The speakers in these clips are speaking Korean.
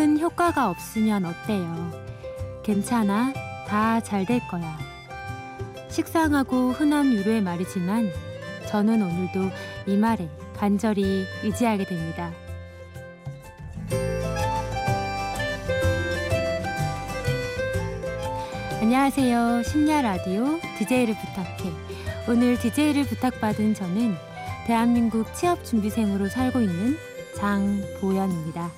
큰 효과가 없으면 어때요? 괜찮아, 다 잘 될 거야. 식상하고 흔한 유료의 말이지만 저는 오늘도 이 말에 간절히 의지하게 됩니다. 안녕하세요. 심야라디오 DJ를 부탁해. 오늘 DJ를 부탁받은 저는 대한민국 취업준비생으로 살고 있는 장보연입니다.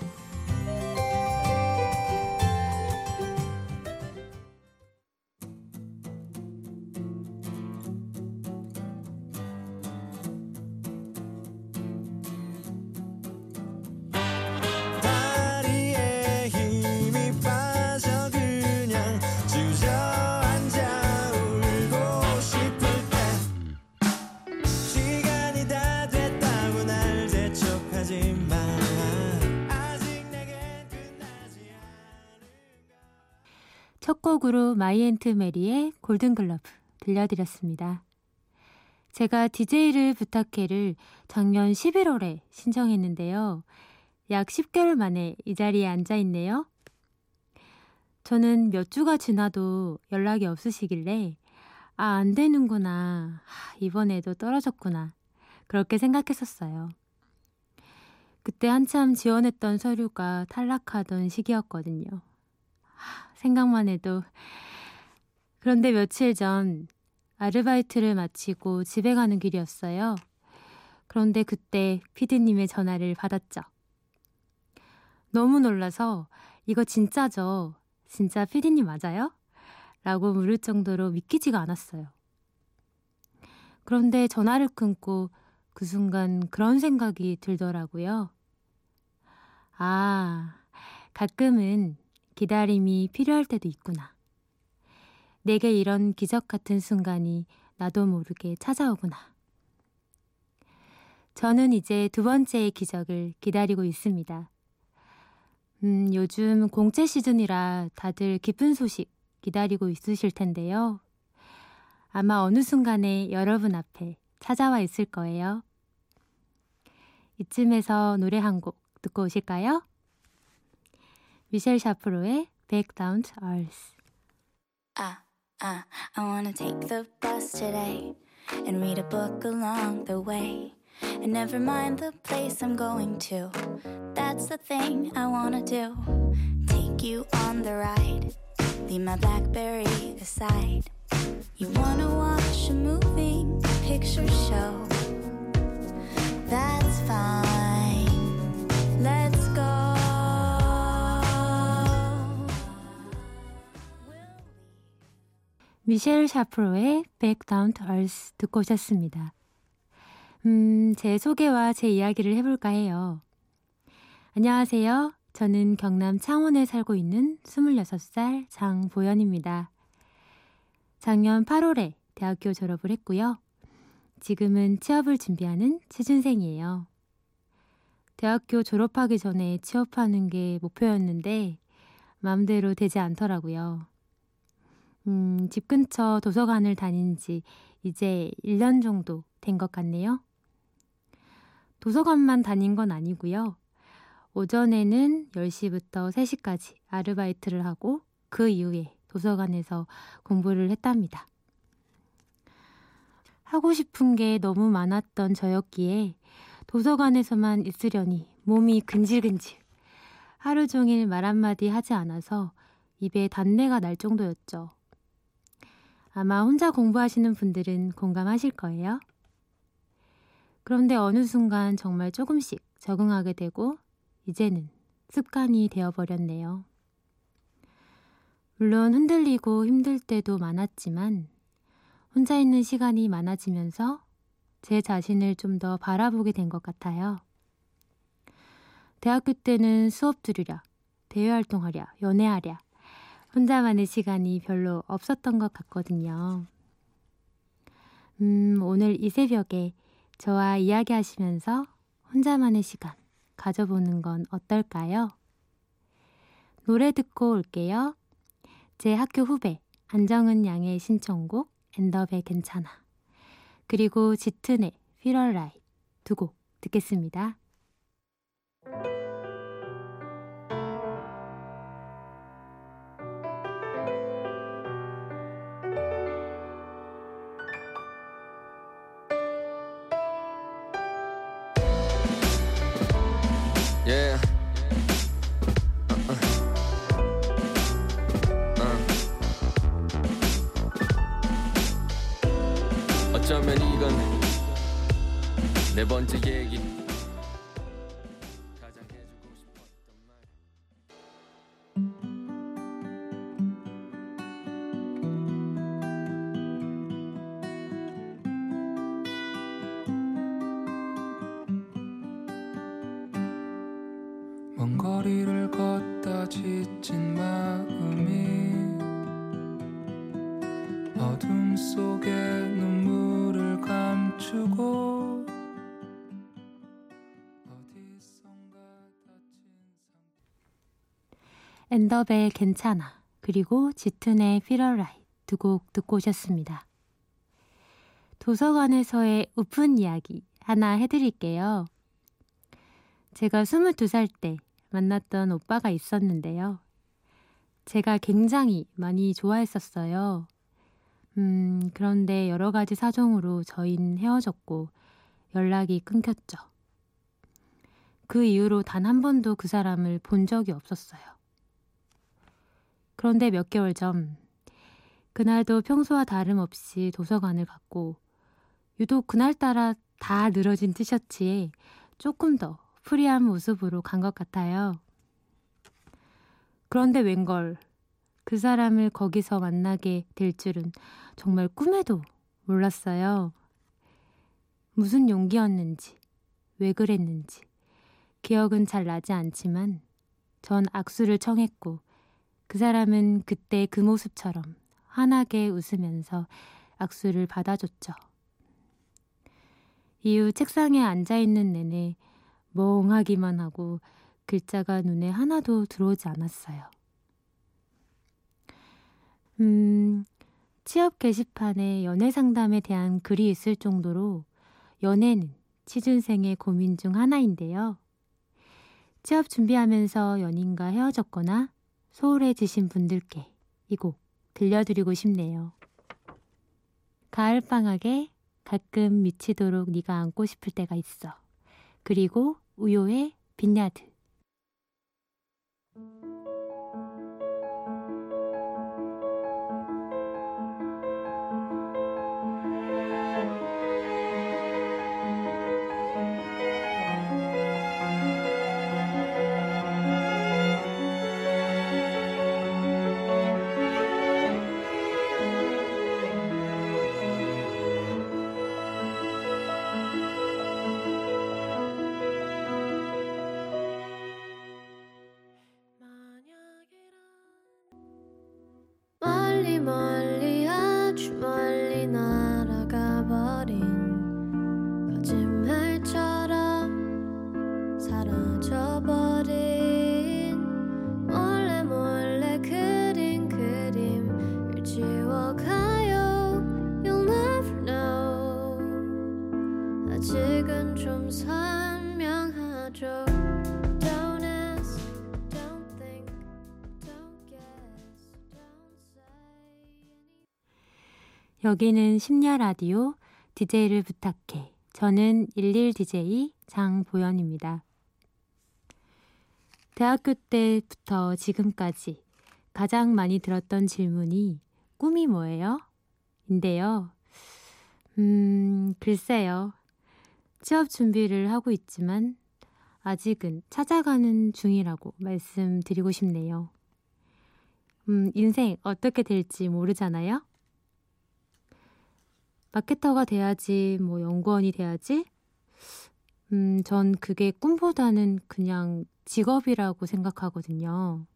첫 곡으로 마이 앤트 메리의 골든 글러브 들려드렸습니다. 제가 DJ를 부탁해를 작년 11월에 신청했는데요. 약 10개월 만에 이 자리에 앉아있네요. 저는 몇 주가 지나도 연락이 없으시길래 아, 안 되는구나. 이번에도 떨어졌구나. 그렇게 생각했었어요. 그때 한참 지원했던 서류가 탈락하던 시기였거든요. 생각만 해도. 그런데 며칠 전 아르바이트를 마치고 집에 가는 길이었어요. 그런데 그때 피디님의 전화를 받았죠. 너무 놀라서 이거 진짜죠? 진짜 피디님 맞아요? 라고 물을 정도로 믿기지가 않았어요. 그런데 전화를 끊고 그 순간 그런 생각이 들더라고요. 아, 가끔은 기다림이 필요할 때도 있구나. 내게 이런 기적 같은 순간이 나도 모르게 찾아오구나. 저는 이제 두 번째의 기적을 기다리고 있습니다. 요즘 공채 시즌이라 다들 기쁜 소식 기다리고 있으실 텐데요. 아마 어느 순간에 여러분 앞에 찾아와 있을 거예요. 이쯤에서 노래 한 곡 듣고 오실까요? 미셸 샤프로의 Back Down to Earth. I wanna take the bus today and read a book along the way and never mind the place I'm going to. That's the thing I wanna do. Take you on the ride. Leave my BlackBerry aside. You wanna watch a movie, picture show. That's fine. Let's go. 미셸 샤프로의 Back Down to Earth 듣고 오셨습니다. 제 소개와 제 이야기를 해볼까 해요. 안녕하세요. 저는 경남 창원에 살고 있는 26살 장보연입니다. 작년 8월에 대학교 졸업을 했고요. 지금은 취업을 준비하는 취준생이에요. 대학교 졸업하기 전에 취업하는 게 목표였는데 마음대로 되지 않더라고요. 집 근처 도서관을 다닌 지 이제 1년 정도 된 것 같네요. 도서관만 다닌 건 아니고요. 오전에는 10시부터 3시까지 아르바이트를 하고 그 이후에 도서관에서 공부를 했답니다. 하고 싶은 게 너무 많았던 저였기에 도서관에서만 있으려니 몸이 근질근질. 하루 종일 말 한마디 하지 않아서 입에 단내가 날 정도였죠. 아마 혼자 공부하시는 분들은 공감하실 거예요. 그런데 어느 순간 정말 조금씩 적응하게 되고 이제는 습관이 되어버렸네요. 물론 흔들리고 힘들 때도 많았지만 혼자 있는 시간이 많아지면서 제 자신을 좀 더 바라보게 된 것 같아요. 대학교 때는 수업 들으랴, 대외활동하랴, 연애하랴 혼자만의 시간이 별로 없었던 것 같거든요. 오늘 이 새벽에 저와 이야기하시면서 혼자만의 시간 가져보는 건 어떨까요? 노래 듣고 올게요. 제 학교 후배 안정은 양의 신청곡 앤더벨 괜찮아, 그리고 짙은의 피럴라이 두 곡 듣겠습니다. Yeah. 어쩌면 이건 네 번째 얘기. 가장 해주고 싶었던 말. 먼 거리를 걷다 지친 마음이 어둠 속에 눈물을 감추고 어디선가 다친 상태. 앤더벨 괜찮아, 그리고 지툰의 피럴라이 두 곡 듣고 오셨습니다. 도서관에서의 우픈 이야기 하나 해드릴게요. 제가 22살 때 만났던 오빠가 있었는데요. 제가 굉장히 많이 좋아했었어요. 그런데 여러 가지 사정으로 저희는 헤어졌고 연락이 끊겼죠. 그 이후로 단 한 번도 그 사람을 본 적이 없었어요. 그런데 몇 개월 전, 그날도 평소와 다름없이 도서관을 갔고 유독 그날따라 다 늘어진 티셔츠에 조금 더 프리한 모습으로 간 것 같아요. 그런데 웬걸 그 사람을 거기서 만나게 될 줄은 정말 꿈에도 몰랐어요. 무슨 용기였는지, 왜 그랬는지 기억은 잘 나지 않지만 전 악수를 청했고 그 사람은 그때 그 모습처럼 환하게 웃으면서 악수를 받아줬죠. 이후 책상에 앉아있는 내내 멍하기만 하고 글자가 눈에 하나도 들어오지 않았어요. 취업 게시판에 연애 상담에 대한 글이 있을 정도로 연애는 취준생의 고민 중 하나인데요. 취업 준비하면서 연인과 헤어졌거나 소홀해지신 분들께 이 곡 들려드리고 싶네요. 가을방학에 가끔 미치도록 네가 안고 싶을 때가 있어. 그리고 우효의 빈야드. 여기는 심야 라디오 DJ를 부탁해. 저는 11DJ 장보연입니다. 대학교 때부터 지금까지 가장 많이 들었던 질문이 꿈이 뭐예요? 인데요. 글쎄요. 취업 준비를 하고 있지만 아직은 찾아가는 중이라고 말씀드리고 싶네요. 인생 어떻게 될지 모르잖아요? 마케터가 돼야지, 연구원이 돼야지? 전 그게 꿈보다는 그냥 직업이라고 생각하거든요.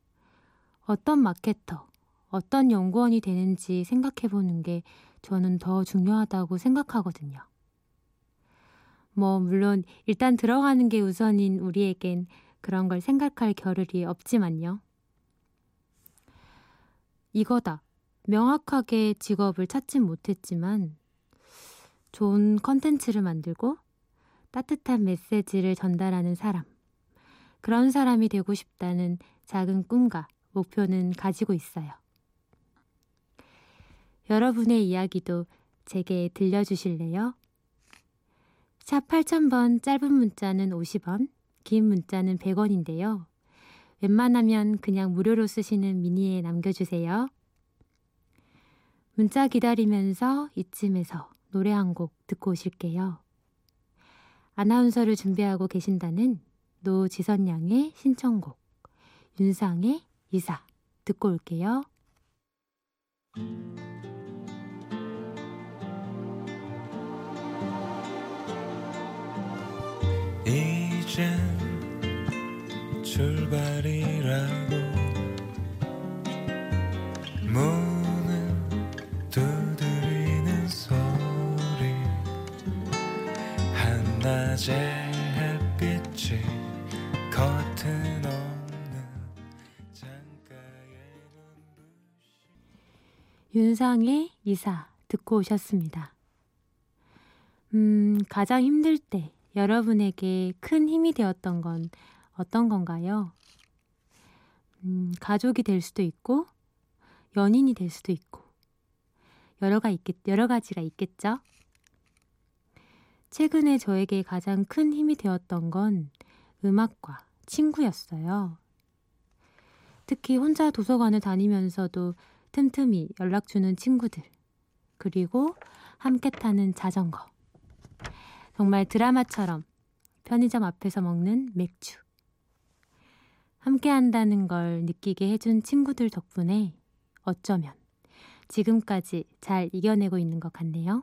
어떤 마케터, 어떤 연구원이 되는지 생각해보는 게 저는 더 중요하다고 생각하거든요. 물론 일단 들어가는 게 우선인 우리에겐 그런 걸 생각할 겨를이 없지만요. 이거다. 명확하게 직업을 찾진 못했지만 좋은 컨텐츠를 만들고 따뜻한 메시지를 전달하는 사람, 그런 사람이 되고 싶다는 작은 꿈과 목표는 가지고 있어요. 여러분의 이야기도 제게 들려주실래요? 샵 8000번, 짧은 문자는 50원, 긴 문자는 100원인데요. 웬만하면 그냥 무료로 쓰시는 미니에 남겨주세요. 문자 기다리면서 이쯤에서 노래 한 곡 듣고 오실게요. 아나운서를 준비하고 계신다는 노지선 양의 신청곡 윤상의 이사 듣고 올게요. 이젠 출발이라고 문을 두드리는 소리 한낮의 햇빛이 커튼 없는 창가에 눈부시 윤상의 이사 듣고 오셨습니다. 가장 힘들 때 여러분에게 큰 힘이 되었던 건 어떤 건가요? 가족이 될 수도 있고 연인이 될 수도 있고 여러 가지가 있겠죠? 최근에 저에게 가장 큰 힘이 되었던 건 음악과 친구였어요. 특히 혼자 도서관을 다니면서도 틈틈이 연락주는 친구들, 그리고 함께 타는 자전거, 정말 드라마처럼 편의점 앞에서 먹는 맥주. 함께한다는 걸 느끼게 해준 친구들 덕분에 어쩌면 지금까지 잘 이겨내고 있는 것 같네요.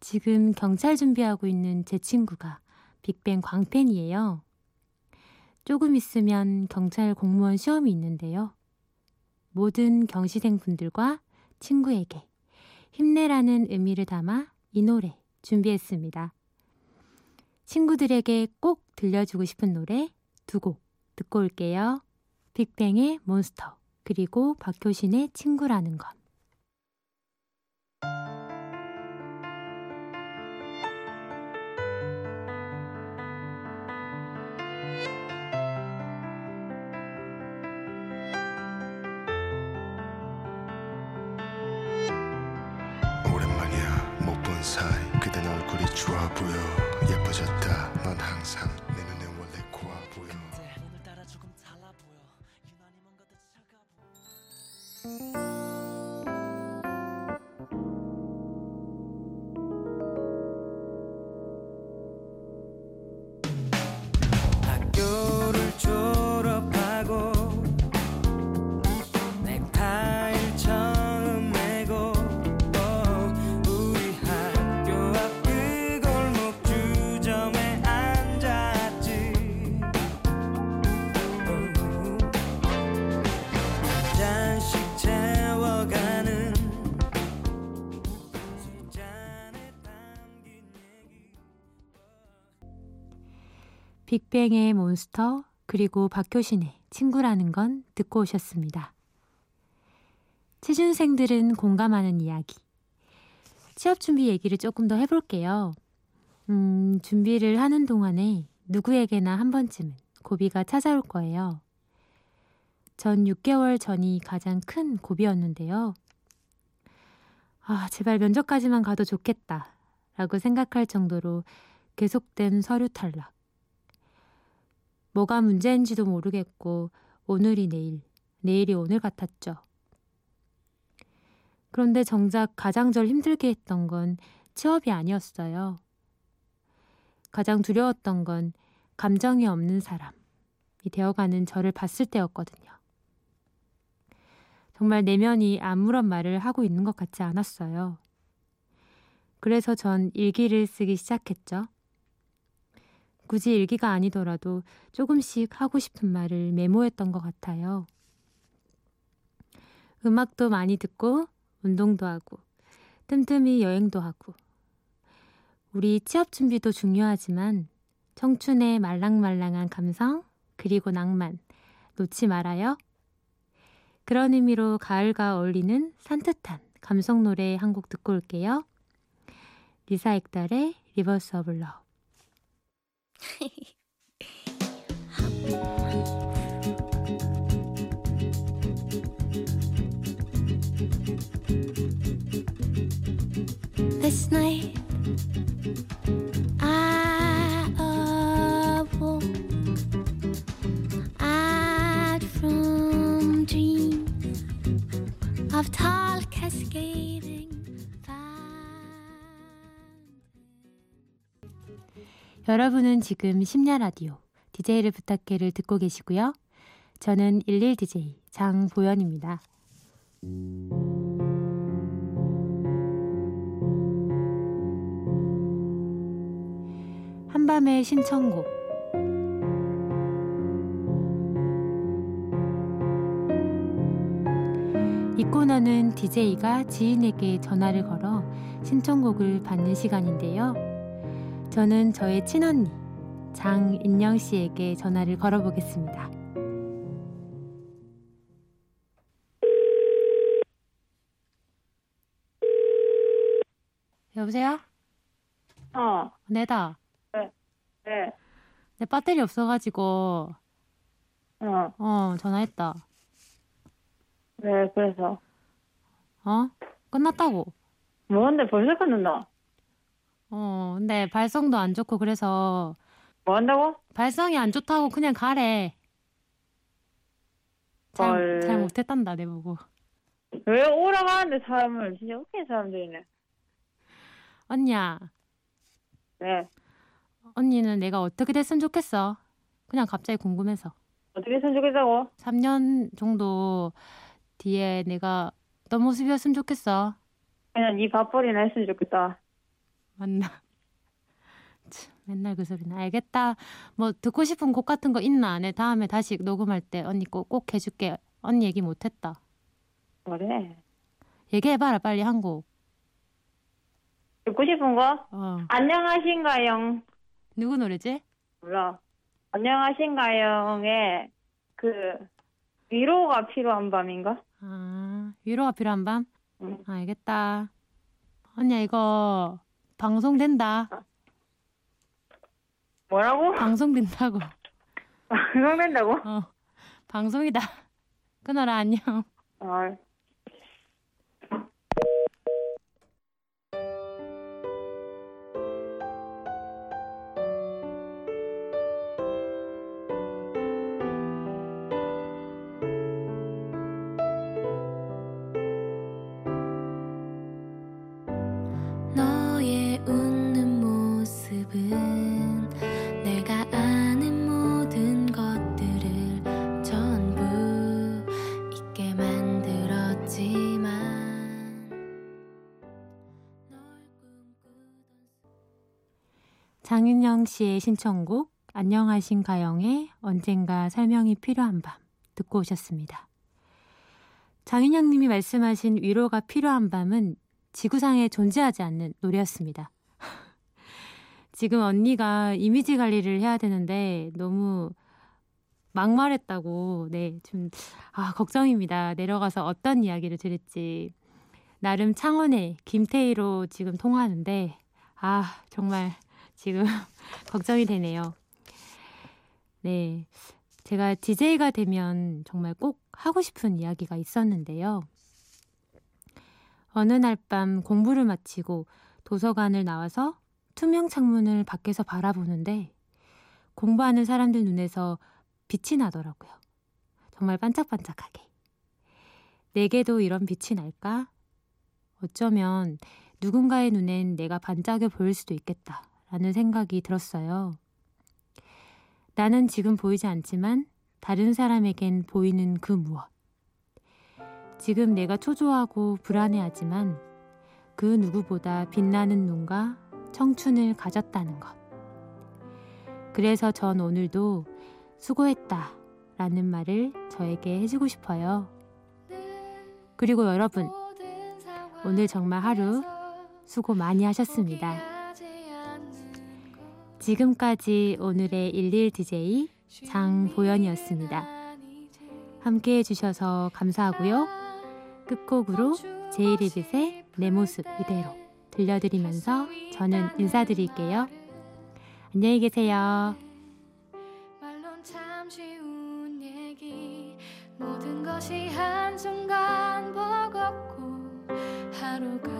지금 경찰 준비하고 있는 제 친구가 빅뱅 광팬이에요. 조금 있으면 경찰 공무원 시험이 있는데요. 모든 경시생분들과 친구에게 힘내라는 의미를 담아 이 노래 준비했습니다. 친구들에게 꼭 들려주고 싶은 노래 두 곡 듣고 올게요. 빅뱅의 몬스터, 그리고 박효신의 친구라는 건. 오랜만이야, 못 본 사이 그댄 얼굴이 좋아 보여. 예뻐졌다, 넌 항상 내 눈에 원래 고와 보여. 학교를 졸업하고 넥타이를 처음 매고 우리 학교 앞 그 골목 주점에 앉았지. 잔씩 채워가는 술잔에 담긴 얘기. 빅뱅의 몬스터, 그리고 박효신의 친구라는 건 듣고 오셨습니다. 취준생들은 공감하는 이야기. 취업 준비 얘기를 조금 더 해볼게요. 준비를 하는 동안에 누구에게나 한 번쯤은 고비가 찾아올 거예요. 전 6개월 전이 가장 큰 고비였는데요. 아, 제발 면접까지만 가도 좋겠다 라고 생각할 정도로 계속된 서류 탈락. 뭐가 문제인지도 모르겠고 오늘이 내일, 내일이 오늘 같았죠. 그런데 정작 가장 절 힘들게 했던 건 취업이 아니었어요. 가장 두려웠던 건 감정이 없는 사람이 되어가는 저를 봤을 때였거든요. 정말 내면이 아무런 말을 하고 있는 것 같지 않았어요. 그래서 전 일기를 쓰기 시작했죠. 굳이 일기가 아니더라도 조금씩 하고 싶은 말을 메모했던 것 같아요. 음악도 많이 듣고 운동도 하고 틈틈이 여행도 하고. 우리 취업 준비도 중요하지만 청춘의 말랑말랑한 감성, 그리고 낭만 놓지 말아요. 그런 의미로 가을과 어울리는 산뜻한 감성 노래 한 곡 듣고 올게요. 리사 액달의 리버스 오브 러브. This night I of tall cascading fountains. 여러분은 지금 심야 라디오 DJ를 부탁해를 듣고 계시고요. 저는 11 DJ 장보연입니다. 한밤의 신청곡. 이 코너는 DJ가 지인에게 전화를 걸어 신청곡을 받는 시간인데요. 저는 저의 친언니 장인영 씨에게 전화를 걸어보겠습니다. 여보세요? 내다. 네. 내 배터리 없어가지고 전화했다. 네, 그래서 끝났다고. 뭔데 벌써 끝났나? 근데 발성도 안 좋고 그래서. 뭐 한다고? 발성이 안 좋다고 그냥 가래. 잘 못했단다 내 보고. 왜 오라고 하는데 사람을 진짜 웃긴 사람들이네. 언니야. 네. 언니는 내가 어떻게 됐으면 좋겠어? 그냥 갑자기 궁금해서. 어떻게 됐으면 좋겠다고? 3년 정도 뒤에 내가 어떤 모습이었으면 좋겠어? 그냥 네 밥벌이나 했으면 좋겠다. 맞나? 참, 맨날 그 소리나. 알겠다. 뭐 듣고 싶은 곡 같은 거 있나? 안 해? 다음에 다시 녹음할 때 언니 꼭 해줄게. 언니 얘기 못했다. 뭐래? 얘기해봐라 빨리 한 곡. 듣고 싶은 거? 안녕하신가요? 누구 노래지? 몰라. 안녕하신가요의 그 위로가 필요한 밤인가? 아, 위로가 필요한 밤? 응. 알겠다. 언니야 이거 방송된다. 뭐라고? 방송된다고. 방송된다고? 방송이다. 끊어라 안녕. 장윤영 씨의 신청곡 안녕하신 가영의 언젠가 설명이 필요한 밤 듣고 오셨습니다. 장윤영 님이 말씀하신 위로가 필요한 밤은 지구상에 존재하지 않는 노래였습니다. 지금 언니가 이미지 관리를 해야 되는데 너무 막말했다고. 네, 좀 걱정입니다. 내려가서 어떤 이야기를 드릴지. 나름 창원의 김태희로 지금 통화하는데 정말 지금 걱정이 되네요. 네, 제가 DJ가 되면 정말 꼭 하고 싶은 이야기가 있었는데요. 어느 날 밤 공부를 마치고 도서관을 나와서 투명 창문을 밖에서 바라보는데 공부하는 사람들 눈에서 빛이 나더라고요. 정말 반짝반짝하게. 내게도 이런 빛이 날까? 어쩌면 누군가의 눈엔 내가 반짝여 보일 수도 있겠다. 라는 생각이 들었어요. 나는 지금 보이지 않지만 다른 사람에겐 보이는 그 무엇. 지금 내가 초조하고 불안해하지만 그 누구보다 빛나는 눈과 청춘을 가졌다는 것. 그래서 전 오늘도 수고했다 라는 말을 저에게 해주고 싶어요. 그리고 여러분, 오늘 정말 하루 수고 많이 하셨습니다. 지금까지 오늘의 11 DJ 장보연이었습니다. 함께해 주셔서 감사하고요. 끝곡으로 제이리빗의 내 모습 이대로 들려드리면서 저는 인사드릴게요. 안녕히 계세요. 말론 참 쉬운 얘기 모든 것이 한순간 버겁고 하루가